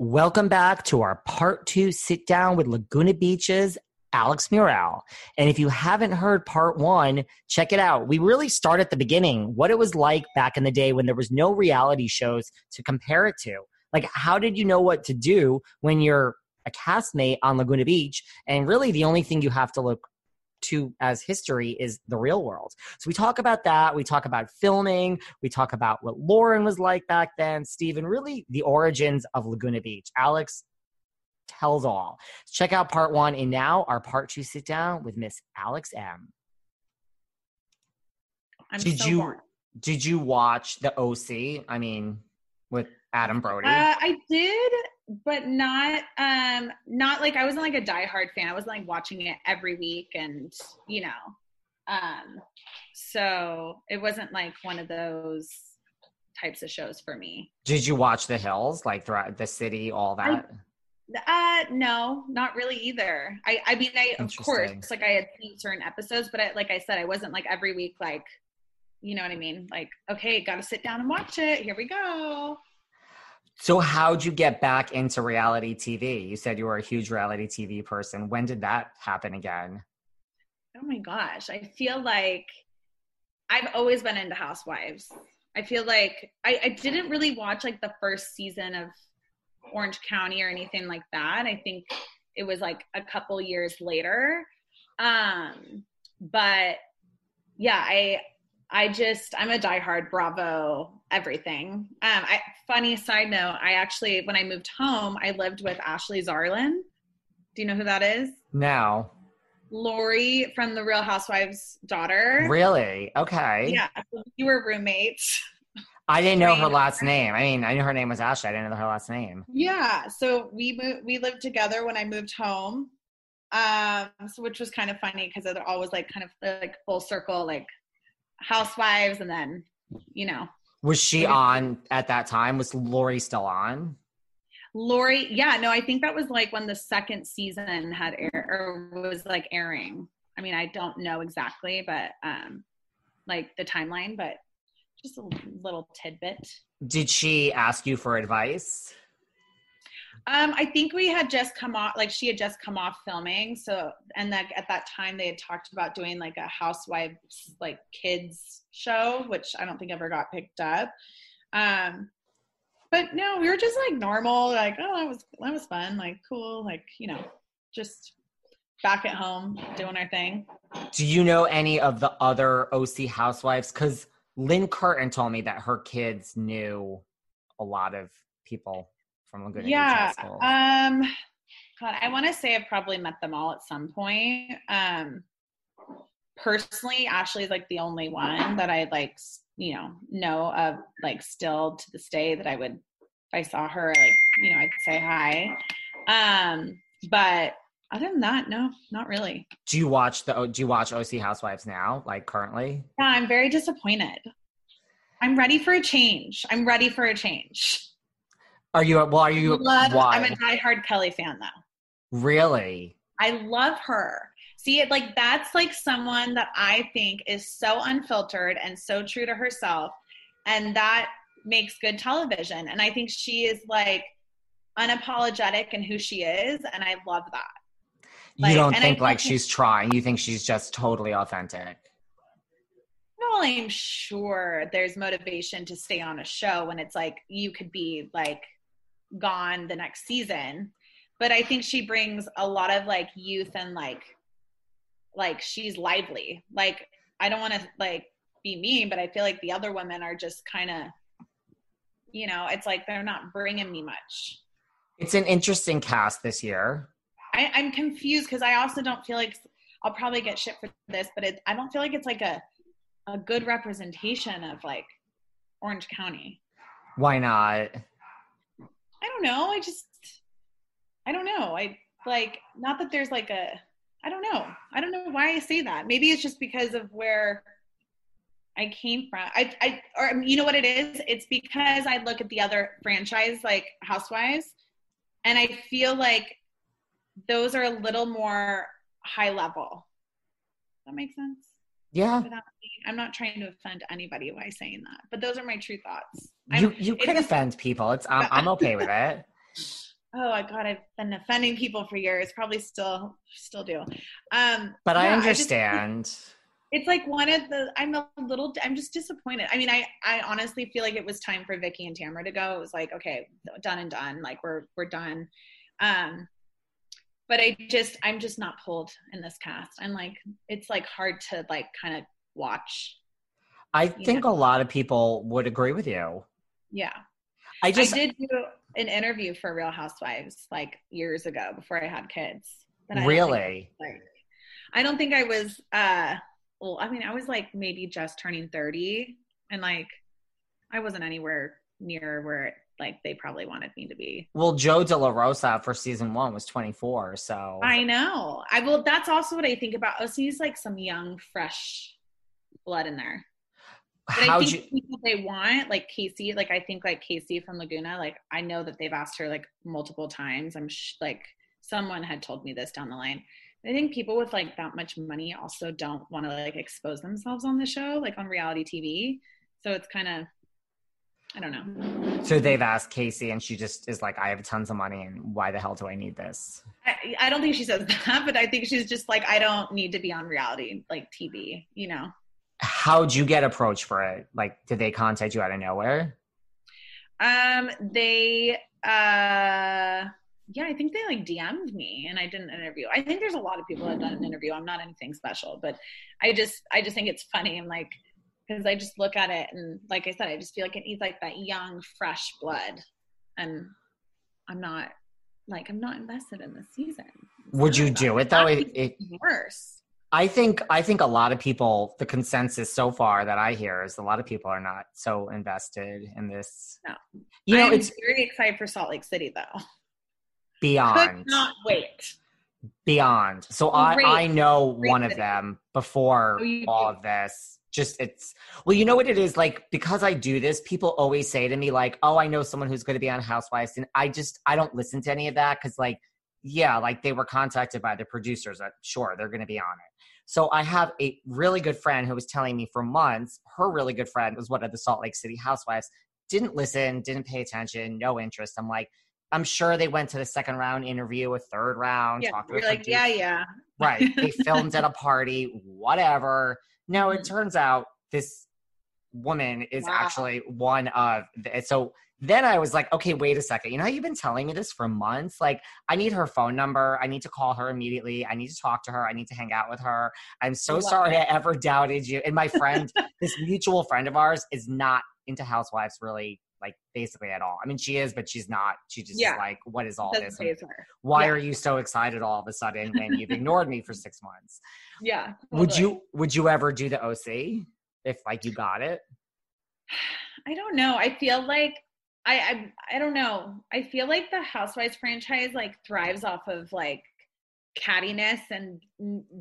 Welcome back to our part two sit down with Laguna Beach's Alex Murrel. And if you haven't heard part one, check it out. We really start at the beginning, what it was like back in the day when there was no reality shows to compare it to. Like, how did you know what to do when you're a castmate on Laguna Beach? And really the only thing you have to look to as history is the real world. So we talk about that. We talk about filming. We talk about what Lauren was like back then, Steven, really the origins of Laguna Beach. Alex tells all. Check out part one. And now our part two sit down with Miss Alex M. Did you watch The OC? I mean, with Adam Brody. I did, but not like I wasn't like a diehard fan. I wasn't like watching it every week, and you know, so it wasn't like one of those types of shows for me. Did you watch The Hills, like throughout the city, all that? No, not really either. I mean, of course, like I had seen certain episodes, but like I said, I wasn't like every week, like, you know what I mean? Like, okay, got to sit down and watch it. Here we go. So how'd you get back into reality TV? You said you were a huge reality TV person. When did that happen again? Oh my gosh. I feel like I've always been into Housewives. I feel like I didn't really watch like the first season of Orange County or anything like that. I think it was like a couple years later. But yeah, I'm a diehard Bravo everything. Funny side note, I actually, when I moved home, I lived with Ashley Zarlin. Do you know who that is? No. Lori from The Real Housewives' daughter. Really? Okay. Yeah. You were roommates. I didn't know her last name. I mean, I knew her name was Ashley. I didn't know her last name. Yeah. So we lived together when I moved home, so which was kind of funny because they're always like kind of like full circle, like Housewives, and then, you know. Was she on at that time? Was Lori still on? Lori, yeah, no, I think that was like when the second season had air or was like airing. I mean, I don't know exactly, but like the timeline, but just a little tidbit. Did she ask you for advice? I think we had just come off, like she had just come off filming. So, and like at that time they had talked about doing like a Housewives, like kids show, which I don't think ever got picked up. But no, we were just like normal, like, oh, that was fun. Like, cool. Like, you know, just back at home doing our thing. Do you know any of the other OC Housewives? 'Cause Lynn Curtin told me that her kids knew a lot of people. Yeah. God, I want to say I've probably met them all at some point. personally, Ashley's like the only one that I like, you know of, like, still to this day that I would, if I saw her, like, you know, I'd say hi. But other than that, no, not really. Do you watch OC Housewives now, like, currently? Yeah, I'm very disappointed. I'm ready for a change. I'm a diehard Kelly fan though. Really? I love her. See, it, like, that's like someone that I think is so unfiltered and so true to herself, and that makes good television. And I think she is, like, unapologetic in who she is, and I love that. Like, you don't think like she's trying? You think she's just totally authentic? Well, I'm sure there's motivation to stay on a show when it's like you could be, like, gone the next season. But I think she brings a lot of, like, youth and, like she's lively. Like, I don't want to, like, be mean, but I feel like the other women are just kind of, you know, it's like they're not bringing me much. It's an interesting cast this year. I'm confused because I also don't feel like, I'll probably get shit for this, but I don't feel like it's like a good representation of, like, Orange County. Why not? I don't know. I don't know. I, like, not that there's like a, I don't know. I don't know why I say that. Maybe it's just because of where I came from. Or you know what it is? It's because I look at the other franchise, like Housewives, and I feel like those are a little more high level. Does that make sense? Yeah. I'm not trying to offend anybody by saying that, but those are my true thoughts. You can offend people. I'm okay with it. Oh my God, I've been offending people for years. Probably still do. But I understand. It's like I'm just disappointed. I mean, I honestly feel like it was time for Vicky and Tamra to go. It was like, okay, done and done. Like, we're done. But I'm just not pulled in this cast. I'm like, it's like hard to, like, kind of watch. I think a lot of people would agree with you. Yeah. I did do an interview for Real Housewives, like, years ago before I had kids. Really? I don't think I was, well, I mean, I was, like, maybe just turning 30, and, like, I wasn't anywhere near where it, like, they probably wanted me to be. Well, Joe De La Rosa for season 1 was 24, so. I know. That's also what I think about. Oh, so he's like some young, fresh blood in there. But I think people they want, like Casey, like, I think, like, Casey from Laguna, like, I know that they've asked her, like, multiple times. Like, someone had told me this down the line. I think people with, like, that much money also don't want to, like, expose themselves on the show, like, on reality TV. So it's kind of, I don't know. So they've asked Casey, and she just is like, I have tons of money, and why the hell do I need this? I don't think she says that, but I think she's just like, I don't need to be on reality, like, TV, you know? How'd you get approached for it? Like, did they contact you out of nowhere? Yeah, I think they, like, DM'd me, and I did an interview. I think there's a lot of people that have done an interview. I'm not anything special, but I just think it's funny. I'm like, because I just look at it, and like I said, I just feel like it needs, like, that young, fresh blood, and I'm not invested in this season. Would you do it though? It's worse. I think a lot of people, the consensus so far that I hear is a lot of people are not so invested in this. No. You know, it's very excited for Salt Lake City though. Beyond. Could not wait. Beyond. So I know one of them before all of this. Just it's, well, you know what it is? Like, because I do this, people always say to me like, oh, I know someone who's going to be on Housewives. And I don't listen to any of that. Cause like, yeah, like they were contacted by the producers. Sure, they're going to be on it. So I have a really good friend who was telling me for months, her really good friend was one of the Salt Lake City Housewives, didn't listen, didn't pay attention, no interest. I'm like, I'm sure they went to the second round interview, a third round. Yeah, talked to you're like, yeah. Right. They filmed at a party, whatever. No, it turns out this woman is actually one of the, so then I was like, okay, wait a second. You know how you've been telling me this for months? Like, I need her phone number. I need to call her immediately. I need to talk to her. I need to hang out with her. I'm so sorry I ever doubted you. And my friend, this mutual friend of ours, is not into Housewives really. like basically at all. I mean, she is, but she's not. She just is like, what is all this? Why are you so excited all of a sudden when you've ignored me for 6 months? Yeah. Totally. Would you ever do the OC if like you got it? I don't know. I feel like I don't know. I feel like the Housewives franchise like thrives off of like cattiness and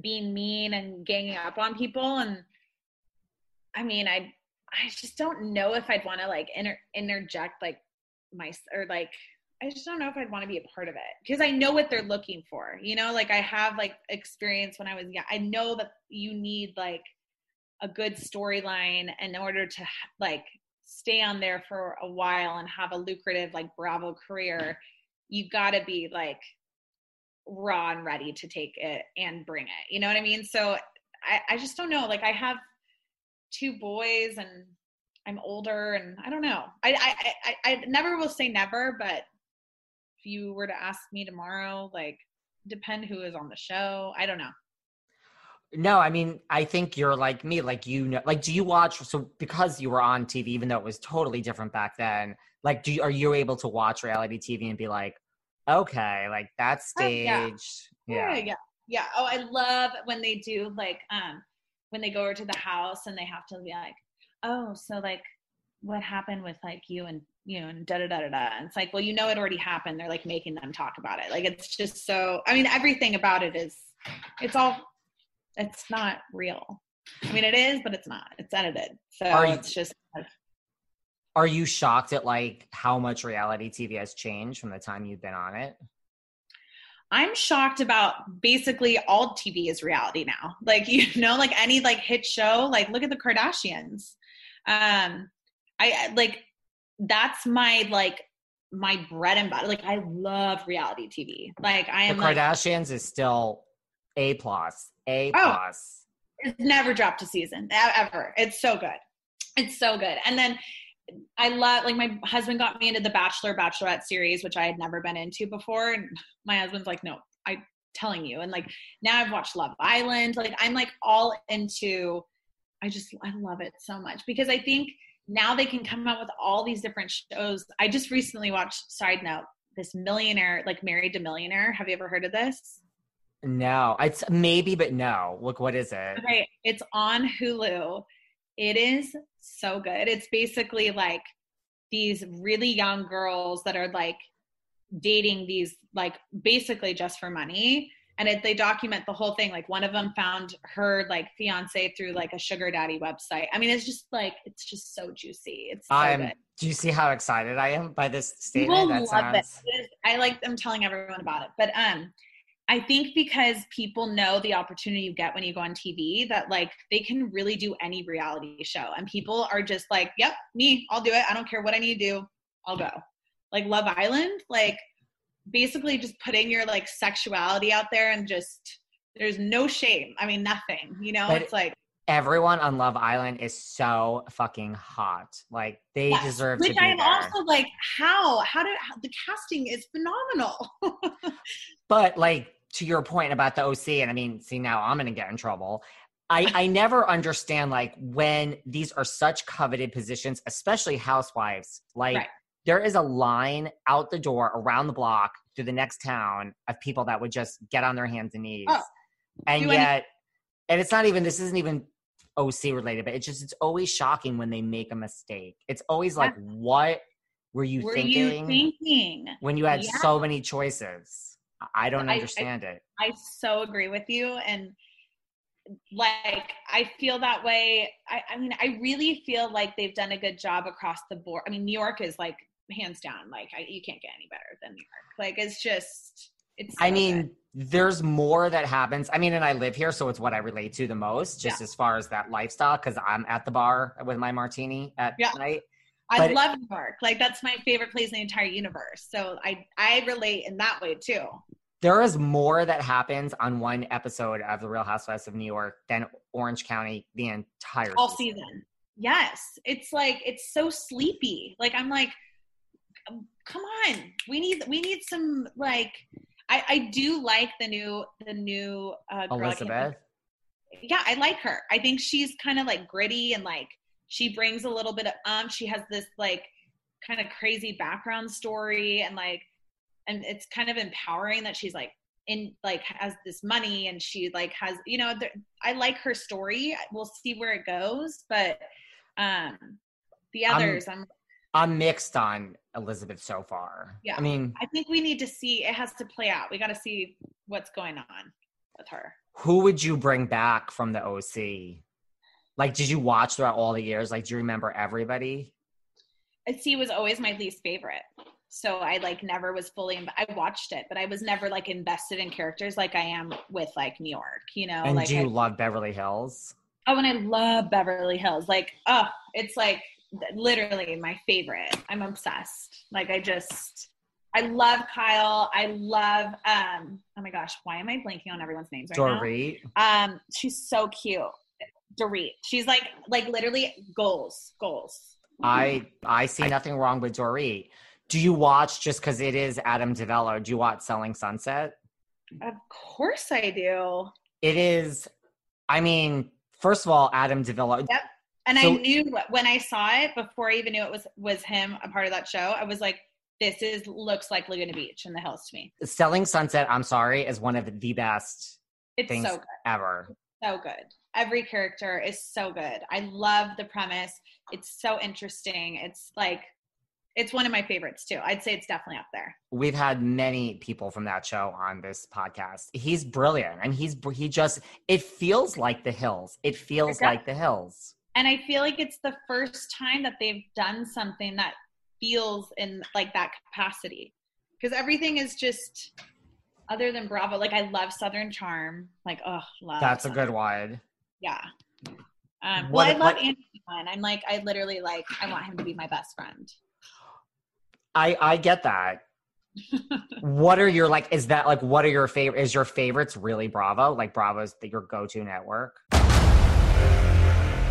being mean and ganging up on people. And I mean, I just don't know if I'd want to like interject like I just don't know if I'd want to be a part of it because I know what they're looking for, you know, like I have like experience when I was young. I know that you need like a good storyline in order to like stay on there for a while and have a lucrative like Bravo career. You gotta be like raw and ready to take it and bring it. You know what I mean? So I just don't know. Like I have 2 boys and I'm older and I don't know. I never will say never, but if you were to ask me tomorrow, like depend who is on the show. I don't know. No, I mean, I think you're like me, like, you know, like, do you watch, so because you were on TV, even though it was totally different back then, like, are you able to watch reality TV and be like, okay, like that's staged? Yeah. Oh, I love when they do like, when they go over to the house and they have to be like, oh, so like what happened with like you and da-da-da-da-da. It's like, well, you know, it already happened. They're like making them talk about it. Like, it's just so, I mean, everything about it is, it's not real. I mean, it is, but it's not. It's edited. So it's just. Are you shocked at like how much reality TV has changed from the time you've been on it? I'm shocked about basically all TV is reality now. Like, you know, like any like hit show, like look at the Kardashians. I like, that's my like, my bread and butter. Like I love reality TV. Like I am. The Kardashians is still A plus. It's never dropped a season ever. It's so good. And then I love, like, my husband got me into the Bachelorette series, which I had never been into before, and my husband's like, no, I'm telling you. And like now I've watched Love Island. Like I'm like all into, I love it so much because I think now they can come out with all these different shows. I just recently watched, side note, this Millionaire, like Married to Millionaire. Have you ever heard of this? No, it's maybe, but no. Look, what is it? Okay, it's on Hulu. It is so good. It's basically like these really young girls that are like dating these, like basically just for money. And they document the whole thing. Like one of them found her like fiance through like a sugar daddy website. I mean, it's just so juicy. It's so good. Do you see how excited I am by this statement? I'm telling everyone about it, but, I think because people know the opportunity you get when you go on TV that like they can really do any reality show and people are just like, yep, me, I'll do it. I don't care what I need to do. I'll go. Like Love Island, like basically just putting your like sexuality out there and just, there's no shame. I mean, nothing, you know, but it's like. Everyone on Love Island is so fucking hot. Like they deserve to be there. Which I'm also like, how the casting is phenomenal. But like to your point about the OC, and I mean, see now I'm going to get in trouble. I never understand like when these are such coveted positions, especially housewives, like there is a line out the door around the block through the next town of people that would just get on their hands and knees. Oh. And and this isn't even OC related, but it's always shocking when they make a mistake. It's always like, what were you thinking when you had so many choices? I don't understand it. I so agree with you. And like, I feel that way. I mean, I really feel like they've done a good job across the board. I mean, New York is like hands down, like you can't get any better than New York. Like, it's just, it's so good. There's more that happens. I mean, and I live here, so it's what I relate to the most, just as far as that lifestyle, because I'm at the bar with my martini at night. But I love New York. Like, that's my favorite place in the entire universe. So I relate in that way, too. There is more that happens on one episode of The Real Housewives of New York than Orange County the entire season. Yes. It's like, it's so sleepy. Like, I'm like, come on. We need some, like... I do like the new girl Elizabeth. I like her. I think she's kind of like gritty and like she brings a little bit of she has this like kind of crazy background story, and like, and it's kind of empowering that she's like in, like, has this money, and she like has, you know, I like her story. We'll see where it goes, but the others, I'm mixed on Elizabeth so far. Yeah. I mean, I think we need to see, it has to play out. We got to see what's going on with her. Who would you bring back from the OC? Like, did you watch throughout all the years? Like, do you remember everybody? OC was always my least favorite. So I like never was fully, I watched it, but I was never like invested in characters like I am with like New York, you know? And like, do you love Beverly Hills? Oh, and I love Beverly Hills. Like, oh, it's like literally my favorite. I'm obsessed. Like I love Kyle. I love, oh my gosh, why am I blanking on everyone's names right Dorit. Now? Dorit. She's so cute. Dorit. She's like literally goals. I see nothing wrong with Dorit. Do you watch, just because it is Adam DeVello, do you watch Selling Sunset? Of course I do. It is, I mean, first of all, Adam DeVello. Yep. And so, I knew when I saw it, before I even knew it was him a part of that show, I was like, this is looks like Laguna Beach and the Hills to me. Selling Sunset, I'm sorry, is one of the best things so good. Ever. It's so good. Every character is so good. I love the premise. It's so interesting. It's like, it's one of my favorites too. I'd say it's definitely up there. We've had many people from that show on this podcast. He's brilliant, and it feels like the Hills. It feels like the Hills. And I feel like it's the first time that they've done something that feels in like that capacity, because everything is just other than Bravo. Like, I love Southern Charm. Like, oh, love. That's Southern. A good one. Yeah. Well, I love Andy. I'm like, I literally like, I want him to be my best friend. I get that. What are your, like, is that, like, what are your favorite? Is your favorites really Bravo? Like, Bravo's your go-to network?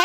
Hey,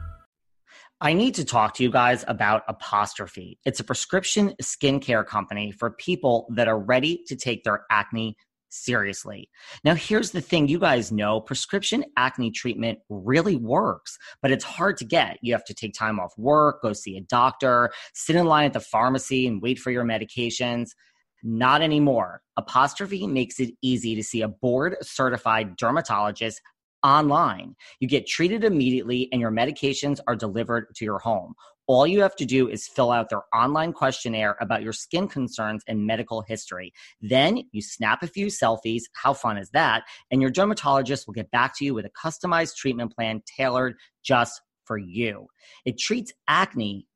I need to talk to you guys about Apostrophe. It's a prescription skincare company for people that are ready to take their acne seriously. Now, here's the thing you guys know. Prescription acne treatment really works, but it's hard to get. You have to take time off work, go see a doctor, sit in line at the pharmacy and wait for your medications. Not anymore. Apostrophe makes it easy to see a board-certified dermatologist online. You get treated immediately and your medications are delivered to your home. All you have to do is fill out their online questionnaire about your skin concerns and medical history. Then you snap a few selfies, how fun is that? And your dermatologist will get back to you with a customized treatment plan tailored just for you. It treats acne,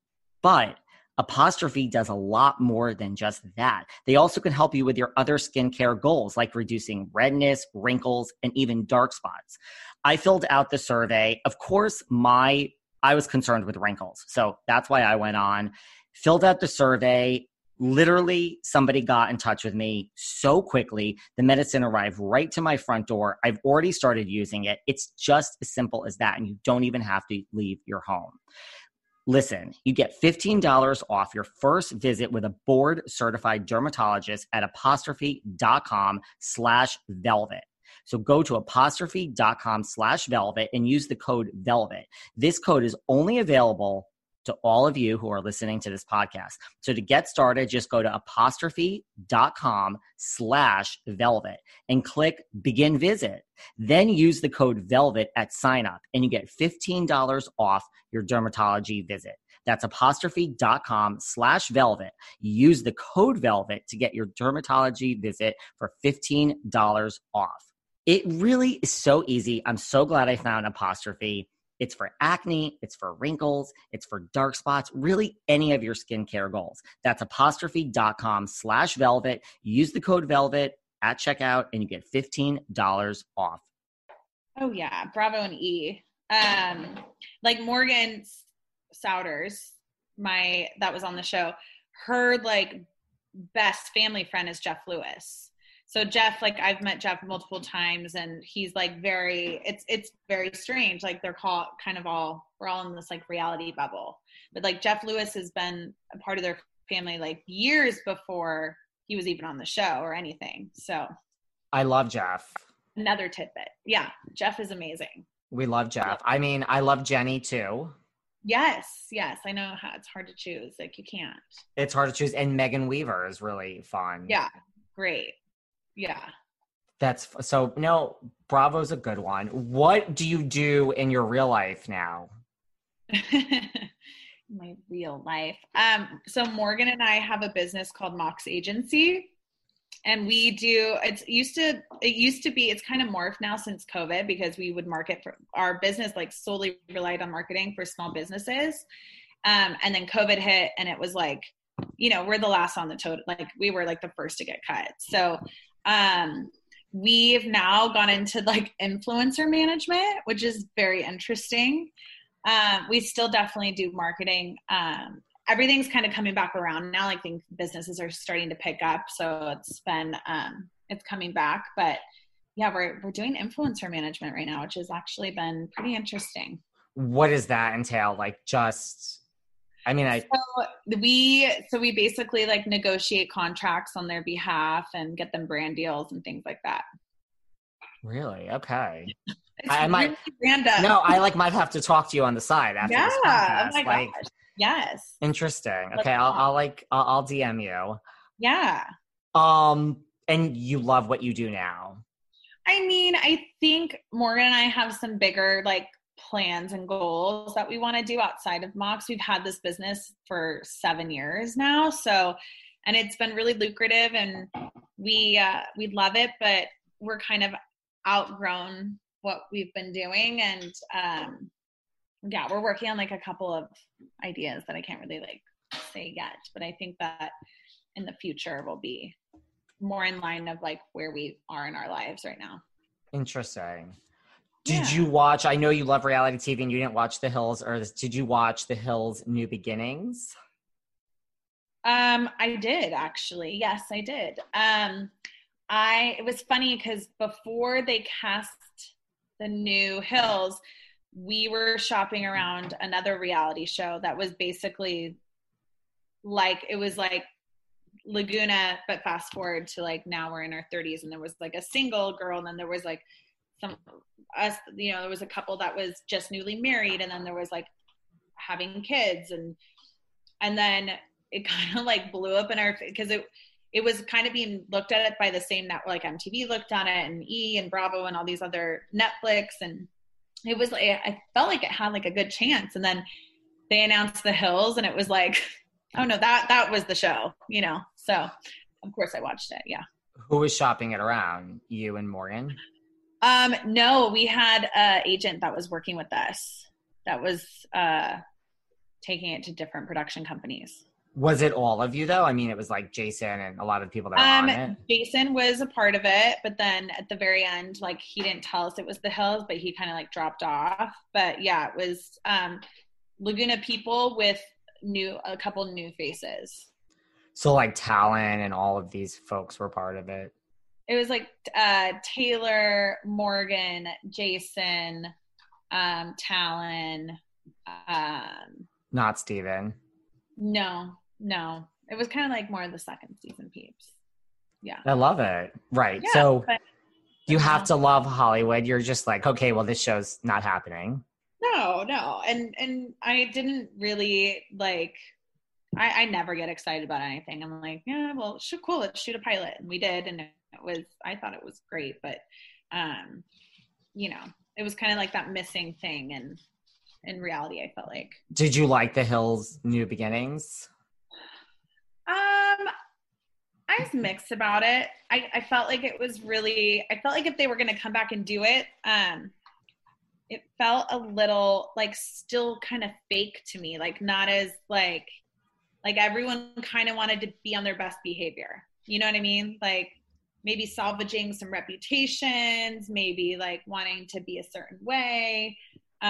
but Apostrophe does a lot more than just that. They also can help you with your other skincare goals, like reducing redness, wrinkles, and even dark spots. I filled out the survey. Of course, I was concerned with wrinkles, so that's why I went on, filled out the survey. Literally, somebody got in touch with me so quickly. The medicine arrived right to my front door. I've already started using it. It's just as simple as that, and you don't even have to leave your home. Listen, you get $15 off your first visit with a board-certified dermatologist at apostrophe.com/velvet. So go to apostrophe.com/velvet and use the code VELVET. This code is only available to all of you who are listening to this podcast. So to get started, just go to apostrophe.com/velvet and click begin visit. Then use the code velvet at sign up and you get $15 off your dermatology visit. That's apostrophe.com/velvet. Use the code velvet to get your dermatology visit for $15 off. It really is so easy. I'm so glad I found Apostrophe. It's for acne, it's for wrinkles, it's for dark spots, really any of your skincare goals. That's apostrophe.com/velvet. Use the code velvet at checkout and you get $15 off. Oh yeah. Bravo and E. Like Morgan Souders, that was on the show, her like best family friend is Jeff Lewis. So Jeff, like I've met Jeff multiple times and he's like very, it's very strange. Like they're we're all in this like reality bubble, but like Jeff Lewis has been a part of their family like years before he was even on the show or anything. So I love Jeff. Another tidbit. Yeah. Jeff is amazing. We love Jeff. I mean, I love Jenny too. Yes. Yes. I know how it's hard to choose. Like you can't. It's hard to choose. And Megan Weaver is really fun. Yeah. Great. Yeah. Bravo's a good one. What do you do in your real life now? My real life. So Morgan and I have a business called Mox Agency and we do, it used to be, it's kind of morphed now since COVID because we would market for our business, like solely relied on marketing for small businesses. And then COVID hit and it was like, you know, we're the last on the totem, like we were like the first to get cut. So, we've now gone into like influencer management, which is very interesting. We still definitely do marketing. Everything's kind of coming back around now. Like I think businesses are starting to pick up. So it's been, it's coming back, but yeah, we're doing influencer management right now, which has actually been pretty interesting. What does that entail? So we basically like negotiate contracts on their behalf and get them brand deals and things like that. Really? Okay. I might random. No, I like might have to talk to you on the side after this podcast. Oh my gosh. Yes. Interesting. Okay, I'll DM you. Yeah. And you love what you do now. I mean, I think Morgan and I have some bigger like plans and goals that we want to do outside of Mox. We've had this business for 7 years now. So, and it's been really lucrative and we love it, but we're kind of outgrown what we've been doing. And, we're working on like a couple of ideas that I can't really like say yet, but I think that in the future will be more in line of like where we are in our lives right now. Interesting. Did you watch, I know you love reality TV and you didn't watch The Hills, or did you watch The Hills New Beginnings? I did actually. Yes, I did. It was funny because before they cast the new Hills, we were shopping around another reality show that was basically like, it was like Laguna, but fast forward to like now we're in our 30s and there was like a single girl and then there was like there was a couple that was just newly married and then there was like having kids and then it kind of like blew up in our, because it was kind of being looked at it by the same network, like MTV looked on it and E and Bravo and all these other Netflix, and it was like I felt like it had like a good chance, and then they announced The Hills and it was like, oh no, that was the show, you know. So of course I watched it. Yeah. Who was shopping it around, you and Morgan? No, we had an agent that was working with us that was taking it to different production companies. Was it all of you though? I mean, it was like Jason and a lot of people that were on it. Jason was a part of it, but then at the very end, like he didn't tell us it was The Hills, but he kind of like dropped off. But yeah, it was Laguna people with a couple new faces. So like Talon and all of these folks were part of it. It was like Taylor, Morgan, Jason, Talon. Not Steven. No. It was kind of like more of the second season peeps. Yeah. I love it. Right. Yeah, you have to love Hollywood. You're just like, okay, well, this show's not happening. No, no. And I didn't really like, I never get excited about anything. I'm like, yeah, well, cool. Let's shoot a pilot. And we did. And I thought it was great, but, you know, it was kind of like that missing thing. And in reality, I felt like. Did you like The Hills' new beginnings? I was mixed about it. I felt like it was really, I felt like if they were going to come back and do it, it felt a little like still kind of fake to me. Like not as like everyone kind of wanted to be on their best behavior. You know what I mean? Like maybe salvaging some reputations, maybe like wanting to be a certain way. So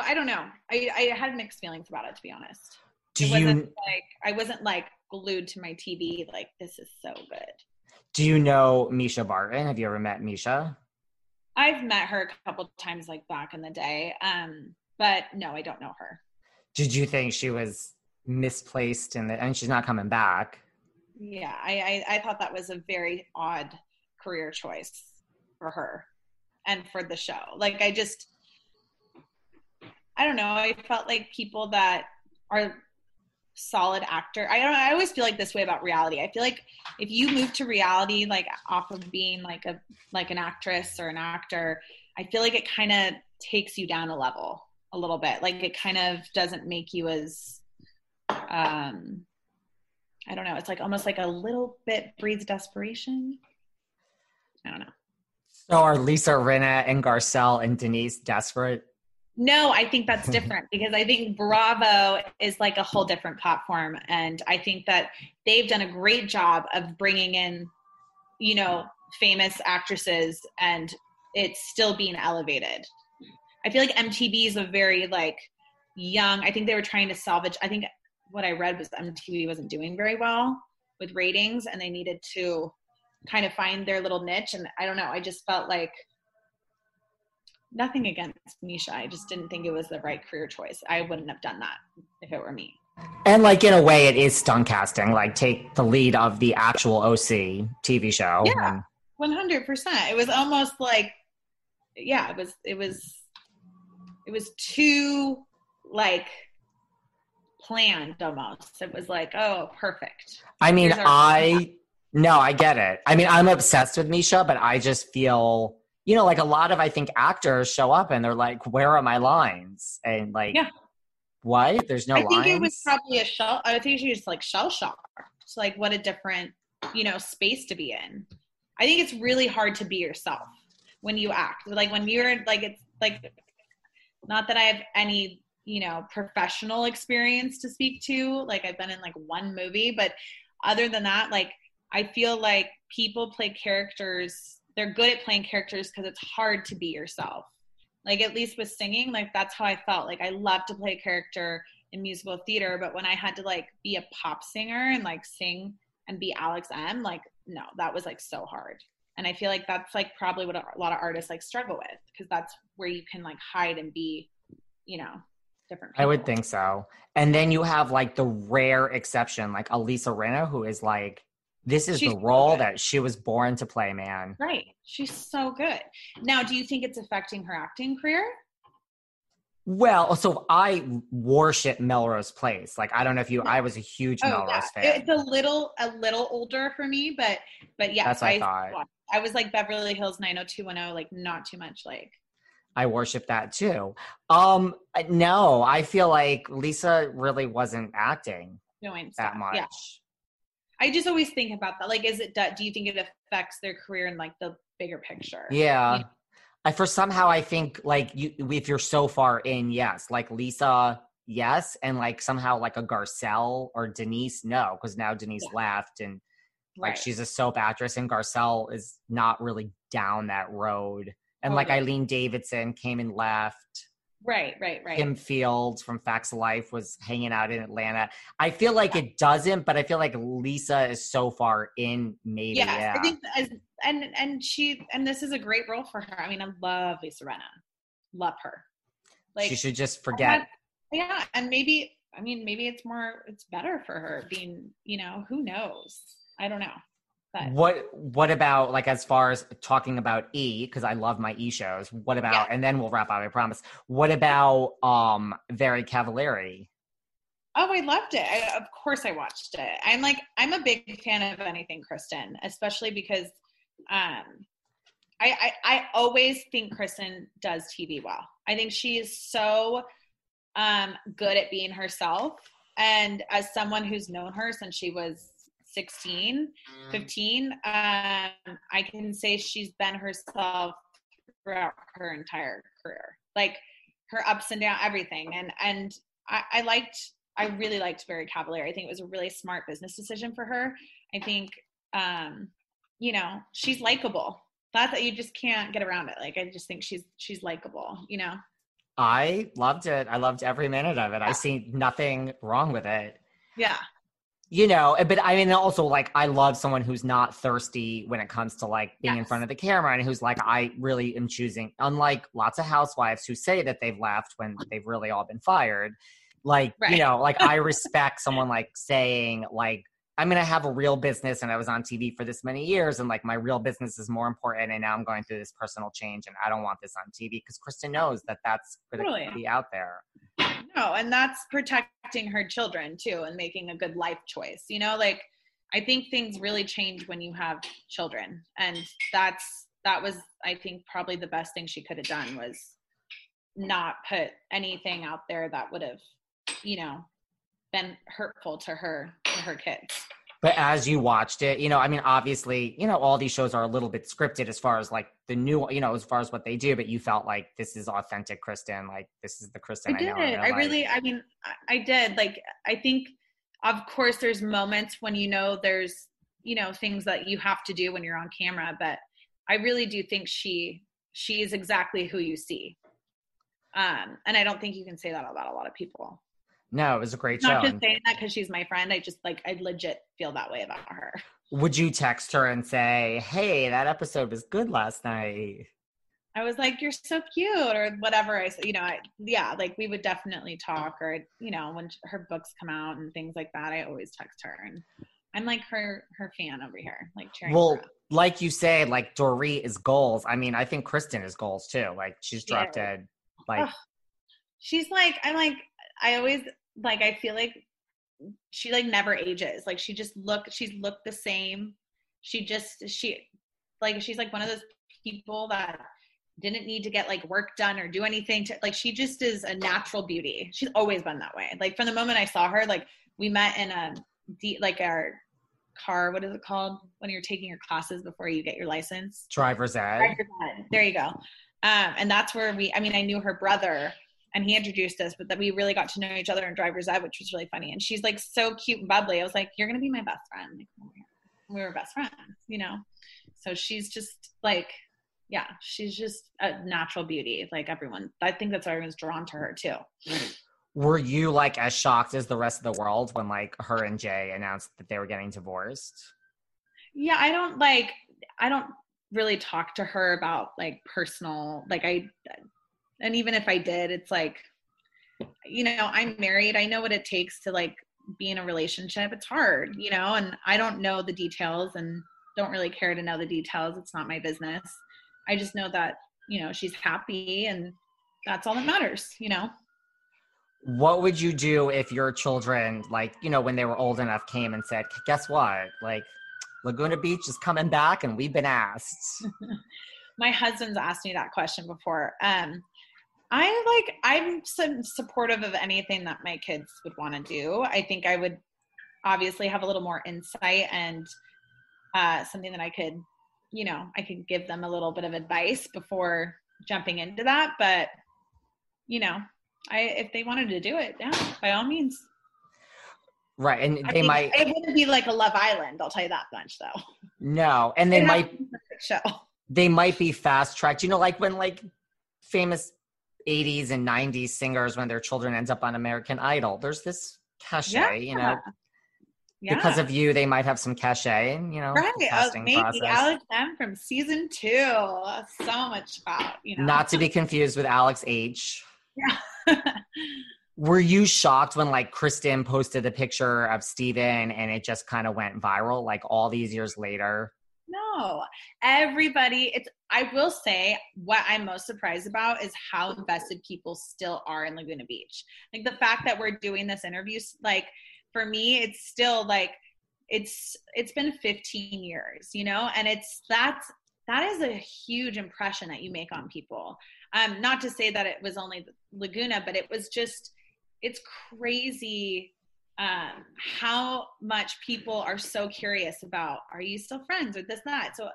I don't know. I had mixed feelings about it, to be honest. I wasn't like glued to my TV. Like, this is so good. Do you know Mischa Barton? Have you ever met Mischa? I've met her a couple times, like back in the day. But no, I don't know her. Did you think she was misplaced and she's not coming back? Yeah, I thought that was a very odd career choice for her and for the show. Like, I don't know. I felt like people that are solid actor. I always feel like this way about reality. I feel like if you move to reality, like off of being like an actress or an actor, I feel like it kind of takes you down a level a little bit. Like it kind of doesn't make you as, I don't know. It's like almost like a little bit breeds desperation. I don't know. So are Lisa Rinna and Garcelle and Denise desperate? No, I think that's different because I think Bravo is like a whole different platform. And I think that they've done a great job of bringing in, you know, famous actresses and it's still being elevated. I feel like MTV is a very like young, I think they were trying to salvage. I think what I read was MTV wasn't doing very well with ratings and they needed to kind of find their little niche. And I don't know, I just felt like, nothing against Mischa. I just didn't think it was the right career choice. I wouldn't have done that if it were me. And like, in a way it is stunt casting, like take the lead of the actual OC TV show. Yeah, 100%. It was almost like, yeah, it was too like planned almost. It was like, oh, perfect. I mean, no, I get it. I mean, I'm obsessed with Mischa, but I just feel, you know, like a lot of, I think, actors show up and they're like, where are my lines? And like, yeah. What? There's no lines? I think it was probably I think she was like shell-shocked. It's like, what a different, you know, space to be in. I think it's really hard to be yourself when you act. Like when you're like, it's like, not that I have any, you know, professional experience to speak to. Like I've been in like one movie, but other than that, like, I feel like people play characters. They're good at playing characters because it's hard to be yourself. Like at least with singing, like that's how I felt. Like I love to play character in musical theater, but when I had to like be a pop singer and like sing and be Alex M, like no, that was like so hard. And I feel like that's like probably what a lot of artists like struggle with because that's where you can like hide and be, you know, different people. I would think so. And then you have like the rare exception, like Lisa Rinna, who is like, She's the role so that she was born to play, man. Right. She's so good. Now, do you think it's affecting her acting career? Well, so I worship Melrose Place. Like, I don't know if you, I was a huge Melrose fan. It's a little older for me, but yeah. That's what I thought. I was like Beverly Hills 90210, like not too much like. I worship that too. No, I feel like Lisa really wasn't acting that much. Yeah. I just always think about that. Like, do you think it affects their career in like the bigger picture? Yeah. You know? I think like if you're so far in, yes. Like Lisa, yes. And like somehow like a Garcelle or Denise, no. Cause now Denise left and like she's a soap actress and Garcelle is not really down that road. And like Eileen Davidson came and left. Right. Kim Fields from Facts of Life was hanging out in Atlanta. I feel like it doesn't, but I feel like Lisa is so far in, maybe. Yes, yeah. I think, and this is a great role for her. I mean, I love Lisa Rinna. Love her. Like, she should just forget. And maybe it's better for her being, you know, who knows? I don't know. But what about, like, as far as talking about E, because I love my E shows, what about, and then we'll wrap up, I promise. What about Very Cavallari? Oh, I loved it. Of course I watched it. I'm a big fan of anything Kristen, especially because I always think Kristen does TV well. I think she is so good at being herself. And as someone who's known her since she was 15, I can say she's been herself throughout her entire career. Like, her ups and downs, everything. And I really liked Very Cavallari. I think it was a really smart business decision for her. I think, she's likable. Not that you just can't get around it. Like, I just think she's likable, you know? I loved it. I loved every minute of it. Yeah. I see nothing wrong with it. Yeah. You know, but I mean, also, like, I love someone who's not thirsty when it comes to, like, being in front of the camera, and who's like, I really am choosing, unlike lots of housewives who say that they've left when they've really all been fired. Like, you know, like, I respect someone, like, saying, like, I'm going to have a real business, and I was on TV for this many years, and, like, my real business is more important, and now I'm going through this personal change, and I don't want this on TV, because Kristen knows that that's going to be out there. No, and that's protecting her children, too, and making a good life choice. You know, like, I think things really change when you have children, and that was, I think, probably the best thing she could have done, was not put anything out there that would have, you know, been hurtful to her and her kids. But as you watched it, you know, I mean, obviously, you know, all these shows are a little bit scripted as far as, like, the new, you know, as far as what they do, but you felt like, this is authentic Kristen, like, this is the Kristen I know. I did. Like, I think, of course, there's moments when, you know, there's, you know, things that you have to do when you're on camera, but I really do think she is exactly who you see. And I don't think you can say that about a lot of people. No, it was a great show. Not just saying that because she's my friend. I just, like, I legit feel that way about her. Would you text her and say, hey, that episode was good last night? I was like, you're so cute, or whatever. I said, you know, like, we would definitely talk, or, you know, when her books come out and things like that, I always text her. And I'm like her fan over here, like, cheering her up. Like you say, like, Dorit is goals. I mean, I think Kristen is goals too. Like, she's drop dead. Like, she's like, I'm like, I always, like, I feel like she, like, never ages. Like, she just she's looked the same. She's like one of those people that didn't need to get, like, work done or do anything to, like, she just is a natural beauty. She's always been that way. Like, from the moment I saw her, like, we met in our car, what is it called? When you're taking your classes before you get your license. Driver's ed. There you go. And that's where I knew her brother, and he introduced us, but that we really got to know each other in driver's ed, which was really funny. And she's, like, so cute and bubbly. I was like, you're going to be my best friend. Like, we were best friends, you know? So she's just, like, yeah, she's just a natural beauty. Like, everyone, I think that's why everyone's drawn to her too. Were you, like, as shocked as the rest of the world when, like, her and Jay announced that they were getting divorced? Yeah. I don't really talk to her about, like, personal, like, and even if I did, it's like, you know, I'm married. I know what it takes to, like, be in a relationship. It's hard, you know, and I don't know the details, and don't really care to know the details. It's not my business. I just know that, you know, she's happy, and that's all that matters, you know. What would you do if your children, like, you know, when they were old enough, came and said, guess what? Like, Laguna Beach is coming back, and we've been asked. My husband's asked me that question before. I'm supportive of anything that my kids would want to do. I think I would obviously have a little more insight, and something that I could, you know, I could give them a little bit of advice before jumping into that. But, you know, if they wanted to do it, yeah, by all means. Right. And they might. It wouldn't be like a Love Island, I'll tell you that much, though. No. And they might. Show. They might be fast tracked. You know, like, when, like, famous 80s and 90s singers, when their children ends up on American Idol, there's this cachet, you know, because of you, they might have some cachet, and, you know, maybe process. Alex M from season 2, so much about, you know, not to be confused with Alex H. Yeah. Were you shocked when like Kristen posted the picture of Steven and it just kind of went viral like all these years later? No, everybody, I will say what I'm most surprised about is how invested people still are in Laguna Beach. Like the fact that we're doing this interview, like for me, it's still like, it's been 15 years, you know, and that is a huge impression that you make on people. Not to say that it was only Laguna, but it was just, it's crazy how much people are so curious about, are you still friends or this, that? So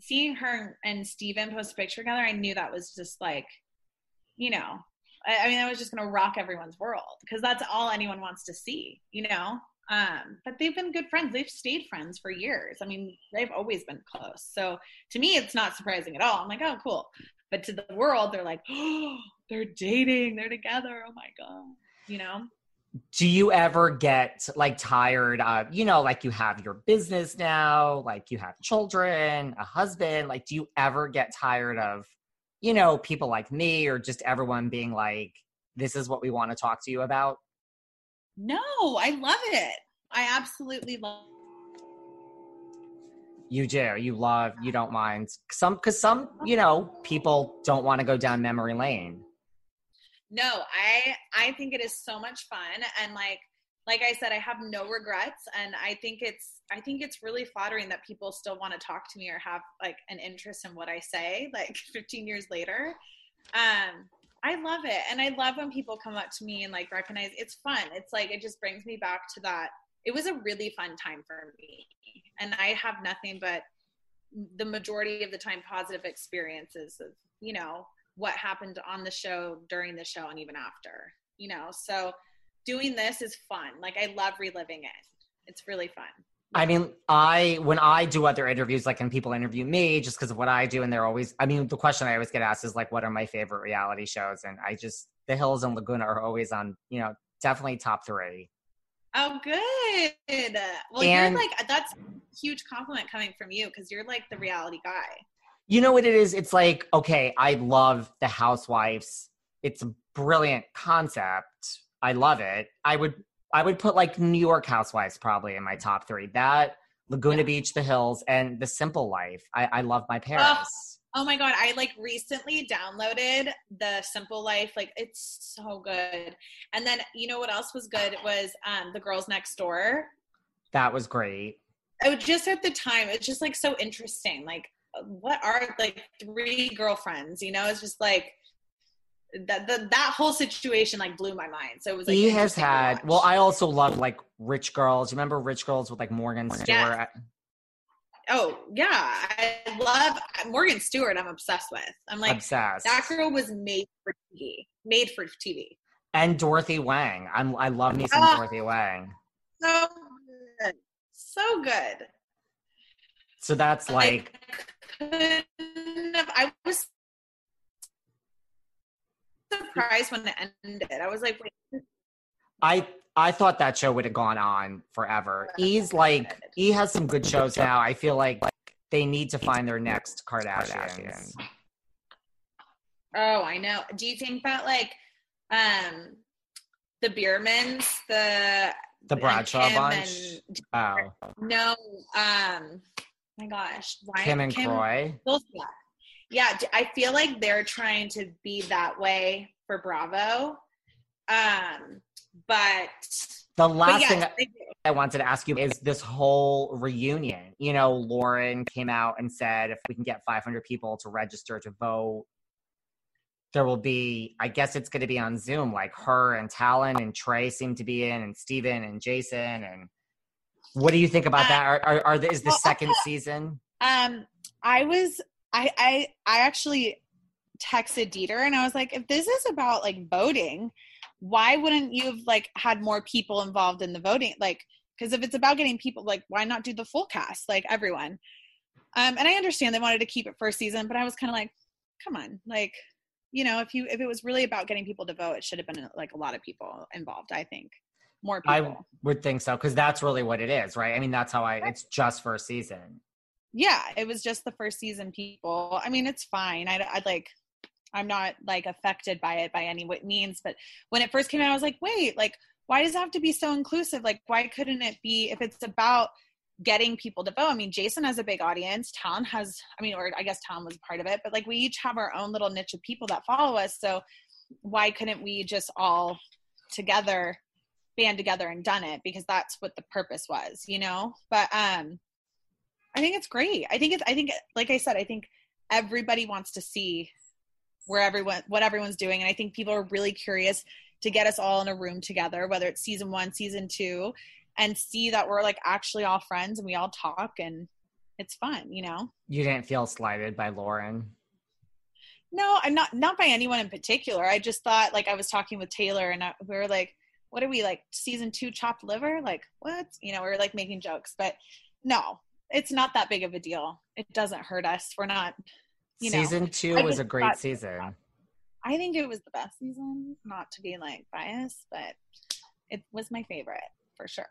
seeing her and Steven post a picture together, I knew that was just like, you know, I mean, that was just going to rock everyone's world because that's all anyone wants to see, you know? But they've been good friends. They've stayed friends for years. I mean, they've always been close. So to me, it's not surprising at all. I'm like, oh, cool. But to the world, they're like, oh, they're dating. They're together. Oh my God. You know? Do you ever get like tired of, you know, like you have your business now, like you have children, a husband, like, do you ever get tired of, you know, people like me or just everyone being like, this is what we want to talk to you about? No, I love it. I absolutely love it. You do. You love, you don't mind. Because some, you know, people don't want to go down memory lane. No, I think it is so much fun. And like I said, I have no regrets. And I think it's really flattering that people still want to talk to me or have like an interest in what I say, like 15 years later. I love it. And I love when people come up to me and like recognize it's fun. It's like, it just brings me back to that. It was a really fun time for me. And I have nothing but the majority of the time positive experiences of, you know, what happened on the show, during the show, and even after, you know? So doing this is fun. Like I love reliving it. It's really fun. I mean, when I do other interviews, like, and people interview me just because of what I do, and they're always, I mean, the question I always get asked is like, what are my favorite reality shows? And I just, The Hills and Laguna are always on, you know, definitely top three. Oh, good. Well, and you're like, that's a huge compliment coming from you because you're like the reality guy. You know what it is? It's like, okay, I love The Housewives. It's a brilliant concept. I love it. I would put like New York Housewives probably in my top three. That, Laguna Beach, The Hills, and The Simple Life. I love my parents. Oh my God. I like recently downloaded The Simple Life. Like it's so good. And then you know what else was good was The Girls Next Door. That was great. Oh, just at the time, it's just like so interesting. Like what are like three girlfriends, you know, it's just like, that whole situation like blew my mind. So it was like he has had. Well, I also love like Rich Girls. Remember Rich Girls with like Morgan Stewart? Yeah. Oh yeah, I love Morgan Stewart. I'm obsessed with. I'm like obsessed. That girl was made for TV. Made for TV. And Dorothy Wang. I love me some Dorothy Wang. So good. So good. So that's like. I was surprised when it ended. I was like, wait. I thought that show would have gone on forever. He has some good shows now. I feel like they need to find their next Kardashians. Oh, I know. Do you think that like the Biermans, the Bradshaw bunch? And, oh. No. My gosh. Why Kim and Croy. Yeah. Yeah, I feel like they're trying to be that way for Bravo. But the last thing I wanted to ask you is this whole reunion. You know, Lauren came out and said, if we can get 500 people to register to vote, there will be, I guess it's going to be on Zoom, like her and Talon and Trey seem to be in, and Steven and Jason. And what do you think about that? Is the second season? I actually texted Dieter and I was like, if this is about like voting, why wouldn't you have like had more people involved in the voting? Like, because if it's about getting people, like why not do the full cast, like everyone? And I understand they wanted to keep it first season, but I was kind of like, come on, like, you know, if it was really about getting people to vote, it should have been like a lot of people involved, I think. More people. I would think so, because that's really what it is, right? I mean, that's how it's just first season. Yeah, it was just the first season people. I mean, it's fine. I like, I'm not like affected by it by any means. But when it first came out, I was like, wait, like, why does it have to be so inclusive? Like, why couldn't it be, if it's about getting people to vote? I mean, Jason has a big audience. Talon has, I mean, or I guess Talon was a part of it, but like we each have our own little niche of people that follow us. So why couldn't we just all together band together and done it? Because that's what the purpose was, you know? But I think it's great. I think, like I said, I think everybody wants to see what everyone's doing. And I think people are really curious to get us all in a room together, whether it's season one, season two, and see that we're like actually all friends and we all talk and it's fun, you know? You didn't feel slighted by Lauren? No, I'm not by anyone in particular. I just thought, like, I was talking with Taylor and we were like, what are we, like, season two chopped liver? Like, what? You know, we were like making jokes, but no, it's not that big of a deal. It doesn't hurt us. We're not, you know. Season two was a great season. I think it was the best season, not to be like biased, but it was my favorite for sure.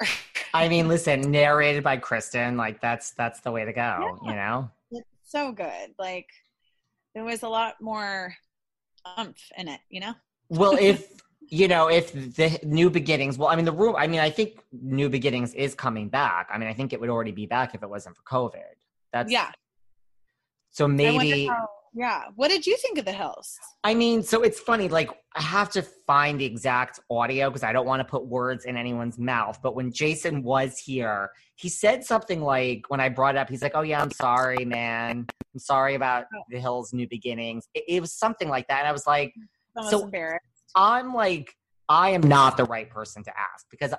I mean, listen, narrated by Kristen, like that's the way to go, yeah. You know? It's so good. Like there was a lot more oomph in it, you know? Well, if the New Beginnings, well, I mean, I think New Beginnings is coming back. I mean, I think it would already be back if it wasn't for COVID. Yeah. So maybe. Yeah. What did you think of The Hills? I mean, so it's funny, like I have to find the exact audio because I don't want to put words in anyone's mouth. But when Jason was here, he said something like, when I brought it up, he's like, oh yeah, I'm sorry, man. I'm sorry about The Hills, New Beginnings. It was something like that. And I was like, so embarrassed. I'm like, I am not the right person to ask because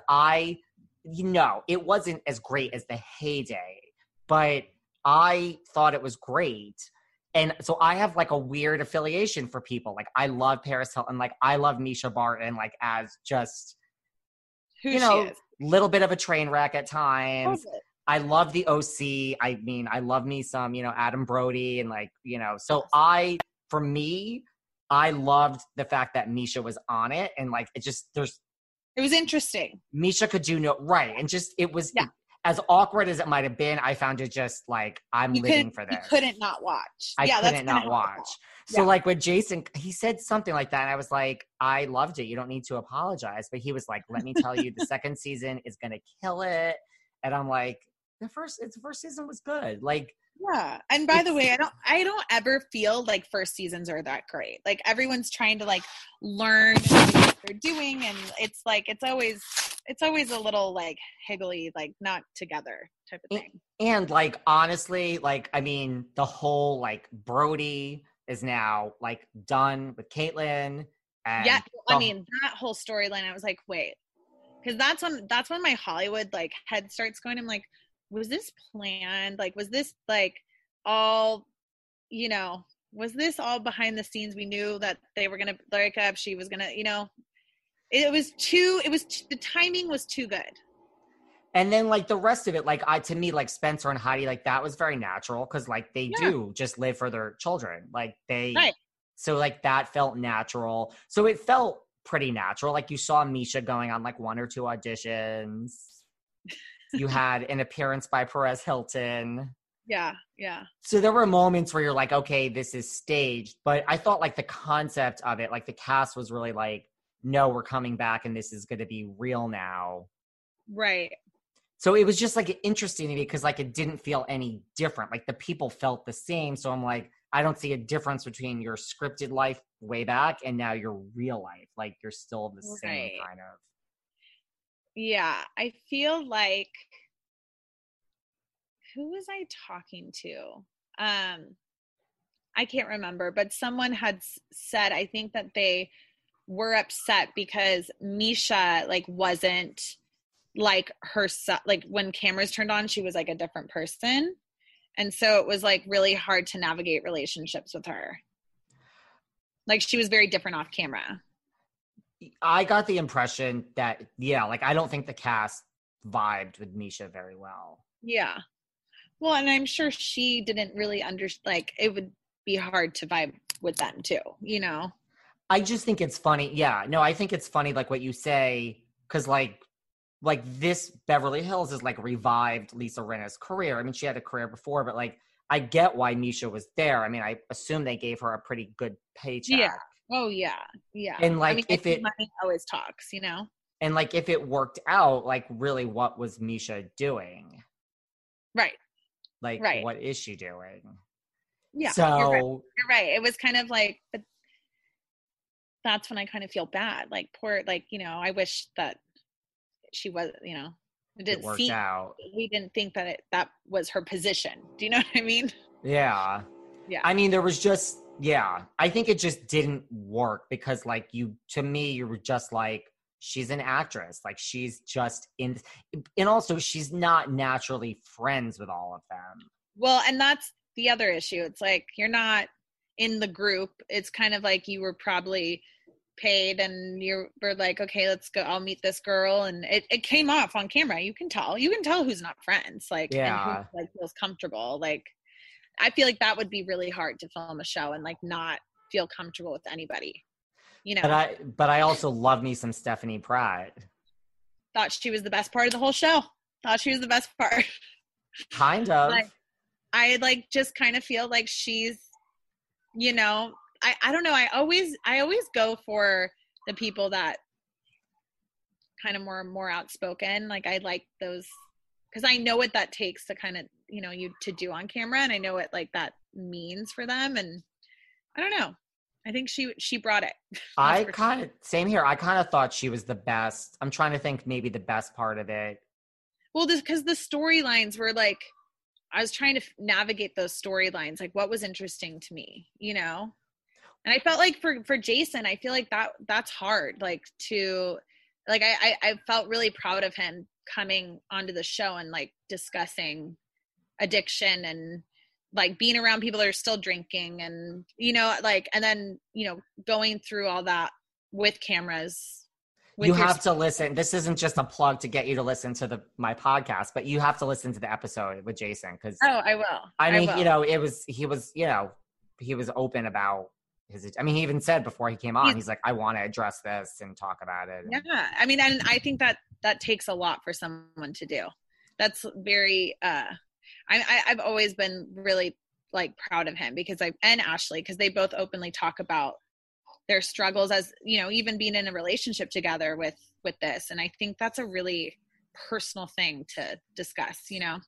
it wasn't as great as the heyday, but I thought it was great. And so I have like a weird affiliation for people. Like I love Paris Hilton. Like I love Mischa Barton, like as just, little bit of a train wreck at times. I love the OC. I mean, I love me some, Adam Brody and like, so for me, I loved the fact that Mischa was on it. And like, it just, it was interesting. Mischa could do right. And just, it was, yeah. As awkward as it might have been, I found it just like, I'm living for this. You couldn't not watch. I couldn't not watch. Yeah. So like when Jason, he said something like that and I was like, I loved it. You don't need to apologize. But he was like, let me tell you, the second season is going to kill it. And I'm like, the first season was good. Like, yeah. And by the way, I don't ever feel like first seasons are that great. Like everyone's trying to like learn what they're doing. And it's like, it's always a little like higgly, like not together type of thing. And like, honestly, like, I mean, the whole like Brody is now like done with Caitlyn. And yeah. I mean, that whole storyline, I was like, wait, because that's when my Hollywood like head starts going. I'm like, was this planned? Like, was this like all, was this all behind the scenes? We knew that they were going to break up. She was going to, the timing was too good. And then like the rest of it, like to me, like Spencer and Heidi, like that was very natural. Cause like they do just live for their children. Like so like that felt natural. So it felt pretty natural. Like you saw Mischa going on like one or two auditions. You had an appearance by Perez Hilton. Yeah. Yeah. So there were moments where you're like, okay, this is staged, but I thought like the concept of it, like the cast was really like, no, we're coming back and this is going to be real now. Right. So it was just like interesting to me because like it didn't feel any different. Like the people felt the same. So I'm like, I don't see a difference between your scripted life way back and now your real life. Like you're still the same kind of. Yeah, I feel like, who was I talking to? I can't remember, but someone had said, I think that they were upset because Mischa like wasn't like herself. Like when cameras turned on, she was like a different person. And so it was like really hard to navigate relationships with her. Like she was very different off camera. I got the impression that, like I don't think the cast vibed with Mischa very well. Yeah. Well, and I'm sure she didn't really like it would be hard to vibe with them too, I just think it's funny. Yeah. No, I think it's funny like what you say because like this Beverly Hills is like revived Lisa Rinna's career. I mean, she had a career before, but like I get why Mischa was there. I mean, I assume they gave her a pretty good paycheck. Yeah. Oh yeah. Yeah. And like, I mean, if it money always talks, you know? And like, if it worked out, like really what was Mischa doing? Right. Like what is she doing? Yeah. So you're right. It was kind of like, but that's when I kind of feel bad. Like poor, like, you know, I wish that she was, you know, it worked out. We didn't think that that was her position. Do you know what I mean? Yeah. Yeah. I mean, there was just, yeah, I think it just didn't work because like to me, you were just like, she's an actress. Like she's just and also she's not naturally friends with all of them. Well, and that's the other issue. It's like, you're not in the group. It's kind of like you were probably paid and you were like, okay, let's go. I'll meet this girl. And it came off on camera. You can tell who's not friends. Like, yeah. And who like feels comfortable. Like, I feel like that would be really hard to film a show and like not feel comfortable with anybody. You know, but I also love me some Stephanie Pratt. Thought she was the best part of the whole show. Thought she was the best part. Kind of. Like, I like just kind of feel like she's, you know, I don't know. I always go for the people that kind of more outspoken. Like I like those because I know what that takes to kind of, you know, you to do on camera, and I know what like that means for them. And I don't know. I think she brought it. I kind of, same here. I kind of thought she was the best. I'm trying to think maybe the best part of it. Well, because the storylines were like, I was trying to navigate those storylines. Like what was interesting to me, you know? And I felt like for Jason, I feel like that's hard. Like to, like, I felt really proud of him coming onto the show and like discussing addiction and like being around people that are still drinking and, you know, like, and then, you know, going through all that with cameras. You have to listen. This isn't just a plug to get you to listen to my podcast, but you have to listen to the episode with Jason. Cause I will. I mean, you know, he was open about his, I mean, he even said before he came on, he's like, I want to address this and talk about it. Yeah. I mean, and I think that takes a lot for someone to do. That's very, I've always been really like proud of him because and Ashley, because they both openly talk about their struggles as, you know, even being in a relationship together with this. And I think that's a really personal thing to discuss, you know?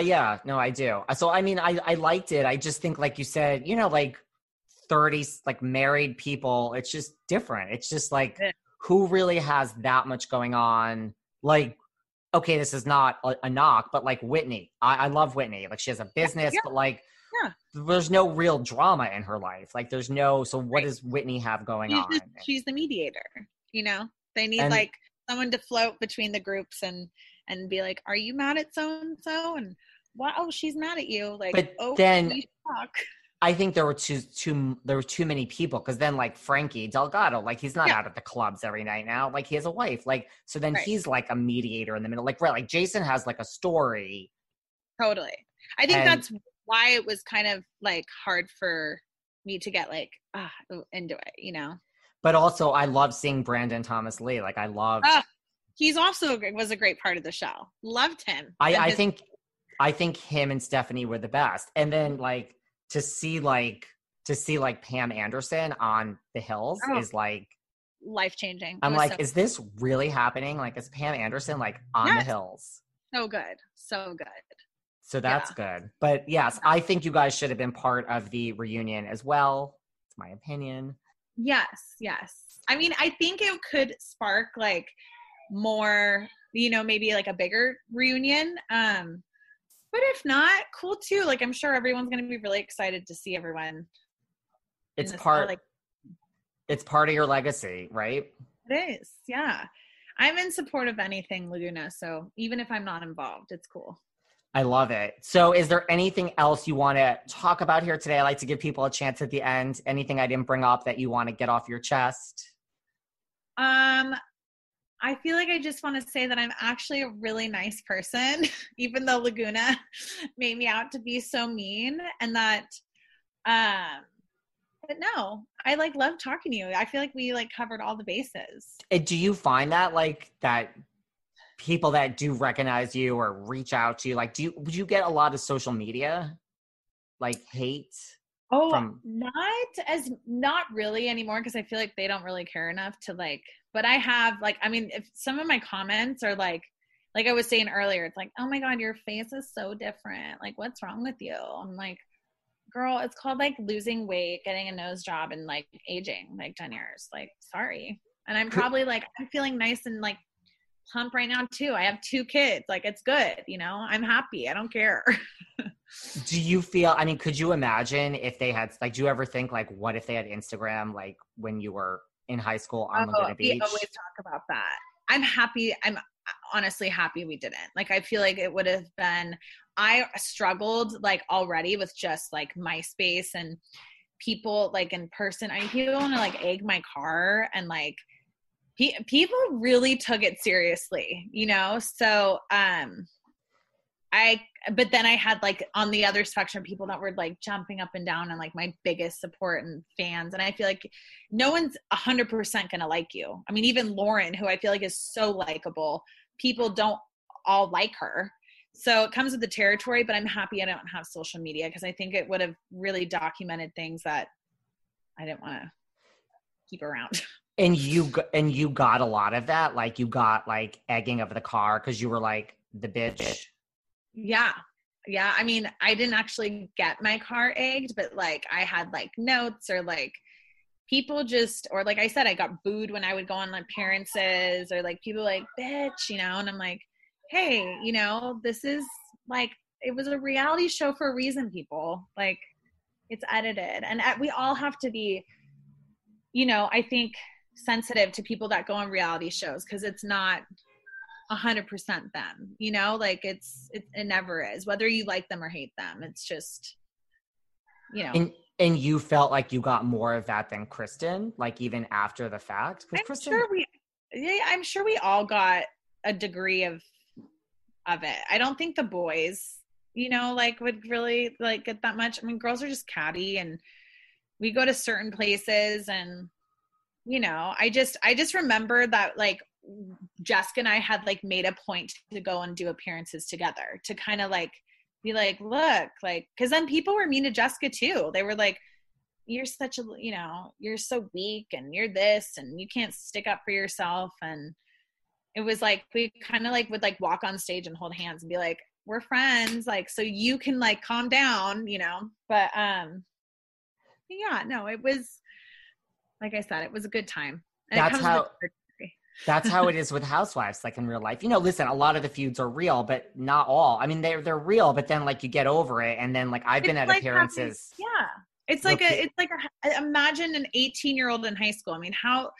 Yeah, no, I do. So, I mean, I liked it. I just think like you said, you know, like 30, like married people, it's just different. It's just like, who really has that much going on? Like, okay, this is not a knock, but like Whitney, I love Whitney. Like she has a business, yeah. But like, yeah. There's no real drama in her life. Like there's no, so what does Whitney have going on? She's the mediator, you know, they need like someone to float between the groups and be like, are you mad at so-and-so? And wow, she's mad at you. Like, but then I think there were too many people. Cause then like Frankie Delgado, like he's not out at the clubs every night now. Like he has a wife. Like, so then he's like a mediator in the middle. Like, right. Like Jason has like a story. Totally. I think that's why it was kind of like hard for me to get like into it, you know? But also I love seeing Brandon Thomas Lee. Like I love, he's also was a great part of the show. Loved him. I think him and Stephanie were the best. And then like, to see like Pam Anderson on The Hills is like life-changing. I'm like, is this really happening? Like, is Pam Anderson like on The Hills? So good. So good. So that's good. But yes, I think you guys should have been part of the reunion as well. It's my opinion. Yes. Yes. I mean, I think it could spark like more, you know, maybe like a bigger reunion. But if not, cool too. Like I'm sure everyone's going to be really excited to see everyone. It's part of your legacy, right? It is. Yeah. I'm in support of anything Laguna. So even if I'm not involved, it's cool. I love it. So is there anything else you want to talk about here today? I like to give people a chance at the end. Anything I didn't bring up that you want to get off your chest? I feel like I just want to say that I'm actually a really nice person, even though Laguna made me out to be so mean, and that, but no, I like love talking to you. I feel like we like covered all the bases. Do you find that like that people that do recognize you or reach out to you, like, would you get a lot of social media? like hate? Oh, not really anymore, because I feel like they don't really care enough to like, but I have like, I mean, if some of my comments are like I was saying earlier, it's like, oh my God, your face is so different. Like, what's wrong with you? I'm like, girl, it's called like losing weight, getting a nose job, and like aging like 10 years. Like, sorry. And I'm probably like, I'm feeling nice and like plump right now too. I have 2 kids. Like, it's good. You know, I'm happy. I don't care. Do you feel, I mean, could you imagine if they had, like, do you ever think like, what if they had Instagram, like when you were in high school on Laguna Beach? We always talk about that. I'm happy. I'm honestly happy we didn't. Like, I feel like it would have been, I struggled like already with just like MySpace and people like in person. I people want to like egg my car, and like people really took it seriously, you know? So, but then I had like on the other spectrum, people that were like jumping up and down and like my biggest support and fans. And I feel like no one's 100% going to like you. I mean, even Lauren, who I feel like is so likable, people don't all like her. So it comes with the territory, but I'm happy I don't have social media, because I think it would have really documented things that I didn't want to keep around. And you got a lot of that. Like, you got like egging of the car because you were like the bitch. Yeah. Yeah. I mean, I didn't actually get my car egged, but like I had like notes, or like people just, or like I said, I got booed when I would go on appearances, or like people like, bitch, you know, and I'm like, hey, you know, this is like, it was a reality show for a reason, people. Like, it's edited, and we all have to be, you know, I think sensitive to people that go on reality shows, because it's not 100% them, you know, like it never is, whether you like them or hate them. It's just, you know. And you felt like you got more of that than Kristen, like even after the fact? I'm sure we all got a degree of it. I don't think the boys, you know, like would really like get that much. I mean, girls are just catty, and we go to certain places, and, you know, I just remember that like Jessica and I had like made a point to go and do appearances together to kind of like be like, look, like, cause then people were mean to Jessica too. They were like, you're such a, you know, you're so weak, and you're this, and you can't stick up for yourself. And it was like, we kind of like would like walk on stage and hold hands and be like, we're friends. Like, so you can like calm down, you know? But, yeah, no, it was, like I said, it was a good time. And that's how it is with housewives, like in real life. You know, listen, a lot of the feuds are real, but not all. I mean, they're real, but then like you get over it, and then like I've been at appearances. Yeah, it's like imagine an 18-year-old in high school. I mean, how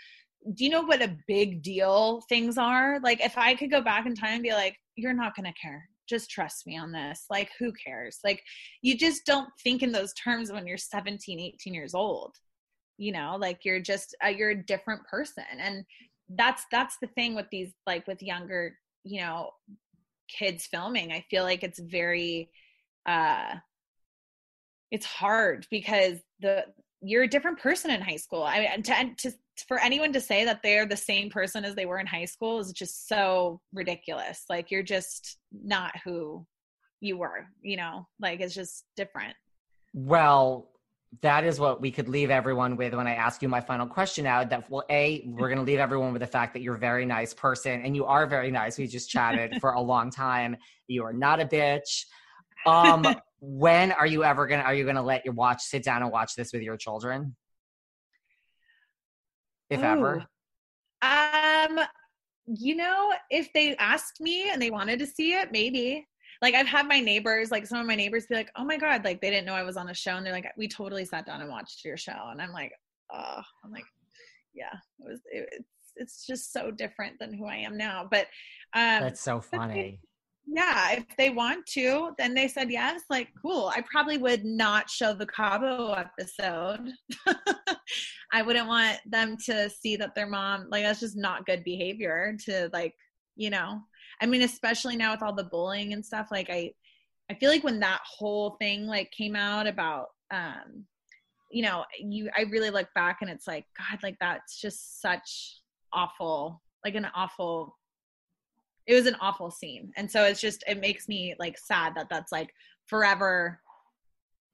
do you know what a big deal things are? Like, if I could go back in time and be like, you're not gonna care. Just trust me on this. Like, who cares? Like, you just don't think in those terms when you're 17, 18 years old. You know, like you're just you're a different person, and that's the thing with these, like with younger, you know, kids filming. I feel like it's very, it's hard because you're a different person in high school. I mean, for anyone to say that they're the same person as they were in high school is just so ridiculous. Like, you're just not who you were, you know, like it's just different. Well, that is what we could leave everyone with when I ask you my final question now. That, well, A, we're going to leave everyone with the fact that you're a very nice person, and you are very nice. We just chatted for a long time. You are not a bitch. When are you going to let your watch sit down and watch this with your children? If ever. You know, if they asked me and they wanted to see it, maybe. Like, I've had my neighbors, like some of my neighbors be like, oh my God, like they didn't know I was on a show. And they're like, we totally sat down and watched your show. And I'm like, oh, yeah, it's just so different than who I am now. But that's so funny. Yeah. If they want to, then they said yes. Like, cool. I probably would not show the Cabo episode. I wouldn't want them to see that their mom, like, that's just not good behavior to like, you know, I mean, especially now with all the bullying and stuff, like I feel like when that whole thing like came out about, you know, I really look back and it's like, God, like that's just such it was an awful scene. And so it makes me like sad that that's like forever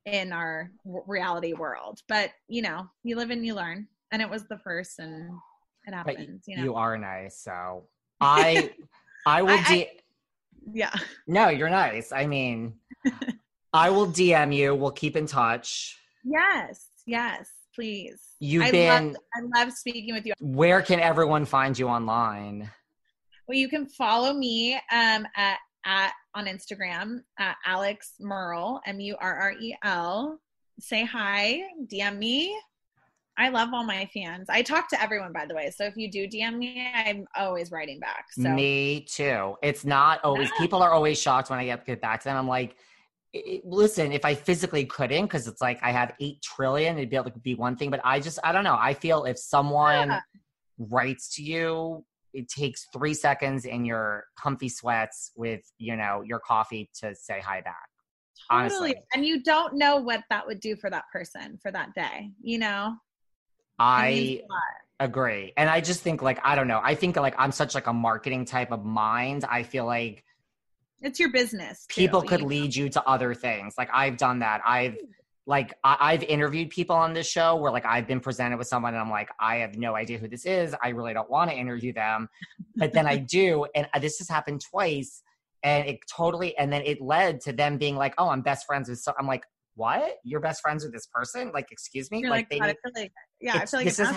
in our reality world. But, you know, you live and you learn. And it was the first, and it happens. But you know, you are nice, so I will. Yeah. No, you're nice. I mean, I will DM you. We'll keep in touch. Yes. Yes. Please. I love speaking with you. Where can everyone find you online? Well, you can follow me on Instagram, Alex Murrel, Murrel. Say hi, DM me. I love all my fans. I talk to everyone, by the way. So if you do DM me, I'm always writing back. So. Me too. It's not always, people are always shocked when I get back to them. I'm like, listen, if I physically couldn't, cause it's like, I have 8 trillion, it'd be able to be one thing, but I don't know. I feel if someone writes to you, it takes 3 seconds in your comfy sweats with, you know, your coffee to say hi back. Totally. Honestly. And you don't know what that would do for that person for that day, you know? I agree. And I just think like, I don't know. I think like I'm such like a marketing type of mind. I feel like it's your business. People could lead you to other things. Like I've done that. I've interviewed people on this show where like I've been presented with someone and I'm like, I have no idea who this is. I really don't want to interview them. But then I do. And this has happened twice and it totally, and then it led to them being like, oh, I'm best friends with, so I'm like, what? You're best friends with this person? Like, excuse me? You're this has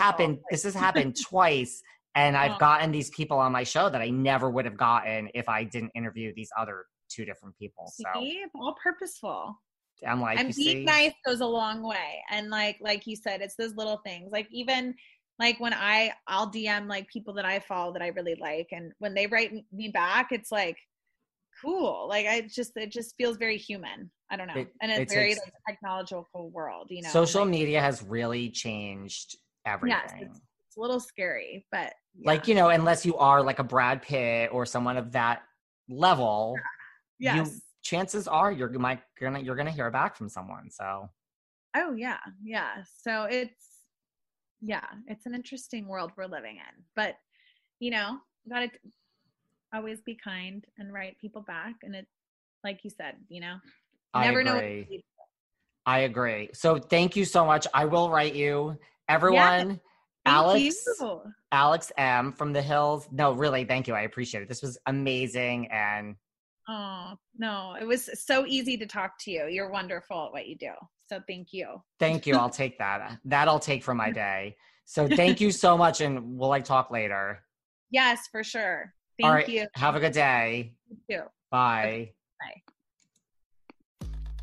happened twice. And I've gotten these people on my show that I never would have gotten if I didn't interview these other 2 different people. So it's all purposeful. I'm like, and being nice goes a long way. And like you said, it's those little things. Like even like when I'll DM like people that I follow that I really like. And when they write me back, it's like, cool. Like it just feels very human. I don't know. And it's very like technological world, you know. Social media has really changed everything. Yes, it's a little scary, but yeah. Like, you know, unless you are like a Brad Pitt or someone of that level, yes. Chances are you're gonna hear back from someone. So oh yeah. So it's an interesting world we're living in. But you know, gotta always be kind and write people back. And it, like you said, you know. I agree. So thank you so much. I will write you. Everyone, yes, Alex M. from The Hills. No, really, thank you. I appreciate it. This was amazing. And oh, no, it was so easy to talk to you. You're wonderful at what you do. So thank you. Thank you. I'll take that. That'll take for my day. So thank you so much. And will I talk later? Yes, for sure. Thank you. Have a good day. You too. Bye. Okay. Bye.